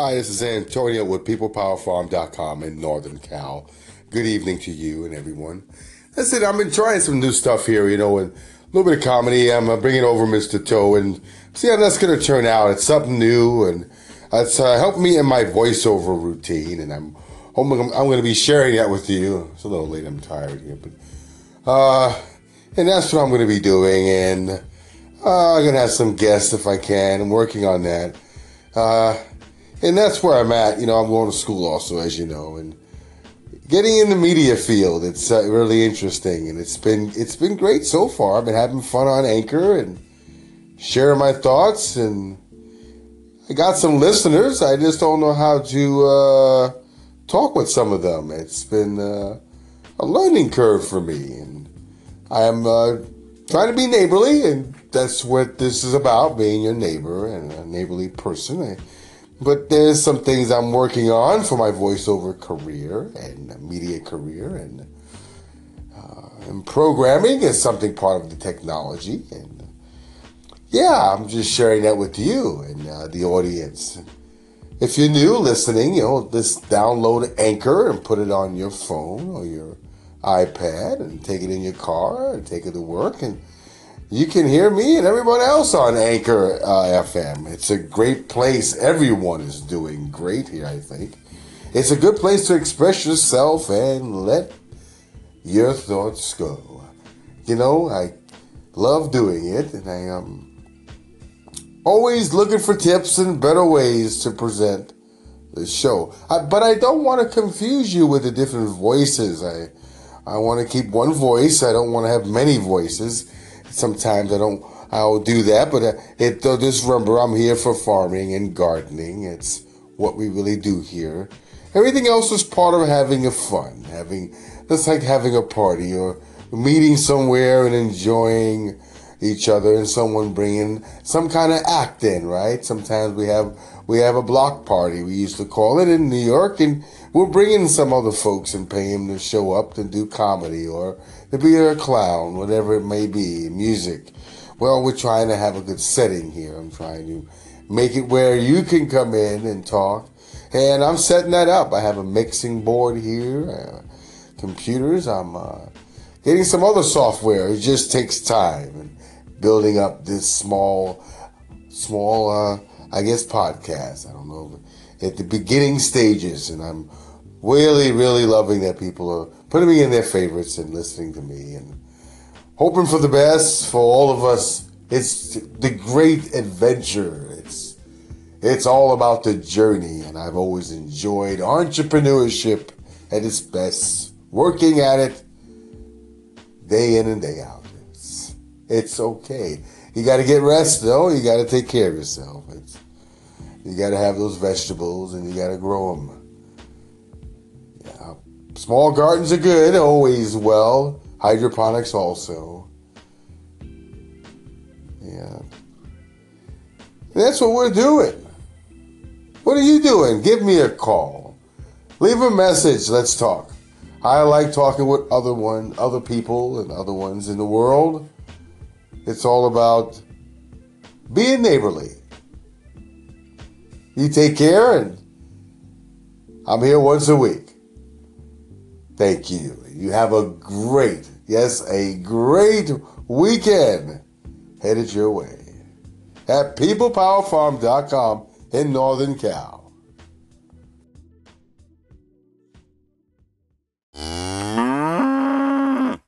Hi, this is Antonio with PeoplePowerFarm.com in Northern Cal. Good evening to you and everyone. That's it. I've been trying some new stuff here, and a little bit of comedy. I'm bringing over Mr. Toe and see how that's going to turn out. It's something new, and it's helped me in my voiceover routine, and I'm going to be sharing that with you. It's a little late. I'm tired here, but and that's what I'm going to be doing, and I'm going to have some guests if I can. I'm working on that. And that's where I'm at. I'm going to school also, as you know, and getting in the media field. It's really interesting, and it's been great so far. I've been having fun on Anchor and sharing my thoughts, and I got some listeners. I just don't know how to talk with some of them. It's been a learning curve for me, and I am trying to be neighborly, and that's what this is about, being your neighbor and a neighborly person. But there's some things I'm working on for my voiceover career and media career, and programming is something part of the technology. And yeah, I'm just sharing that with you and the audience. If you're new listening, just download Anchor and put it on your phone or your iPad and take it in your car and take it to work, and you can hear me and everyone else on Anchor FM. It's a great place. Everyone is doing great here, I think. It's a good place to express yourself and let your thoughts go. I love doing it, and I am always looking for tips and better ways to present the show. But I don't want to confuse you with the different voices. I want to keep one voice. I don't want to have many voices. Sometimes I'll do that, but just remember, I'm here for farming and gardening. It's what we really do here. Everything else is part of having a fun, that's like having a party or meeting somewhere and enjoying each other, and someone bringing some kind of act in, right? Sometimes we have a block party, we used to call it in New York, and we'll bring in some other folks and pay them to show up to do comedy or to be a clown, whatever it may be, music. Well, we're trying to have a good setting here. I'm trying to make it where you can come in and talk, and I'm setting that up. I have a mixing board here, computers. I'm getting some other software. It just takes time, and building up this small, podcast. I don't know, at the beginning stages, and I'm really, really loving that people are putting me in their favorites and listening to me, and hoping for the best for all of us. It's the great adventure. It's all about the journey, and I've always enjoyed entrepreneurship at its best, working at it day in and day out. It's okay. You got to get rest, though. You got to take care of yourself. You got to have those vegetables, and you got to grow them. Yeah. Small gardens are good, always well. Hydroponics also. Yeah. And that's what we're doing. What are you doing? Give me a call. Leave a message. Let's talk. I like talking with other people and other ones in the world. It's all about being neighborly. You take care, and I'm here once a week. Thank you. You have a great weekend headed your way at PeoplePowerFarm.com in Northern Cal.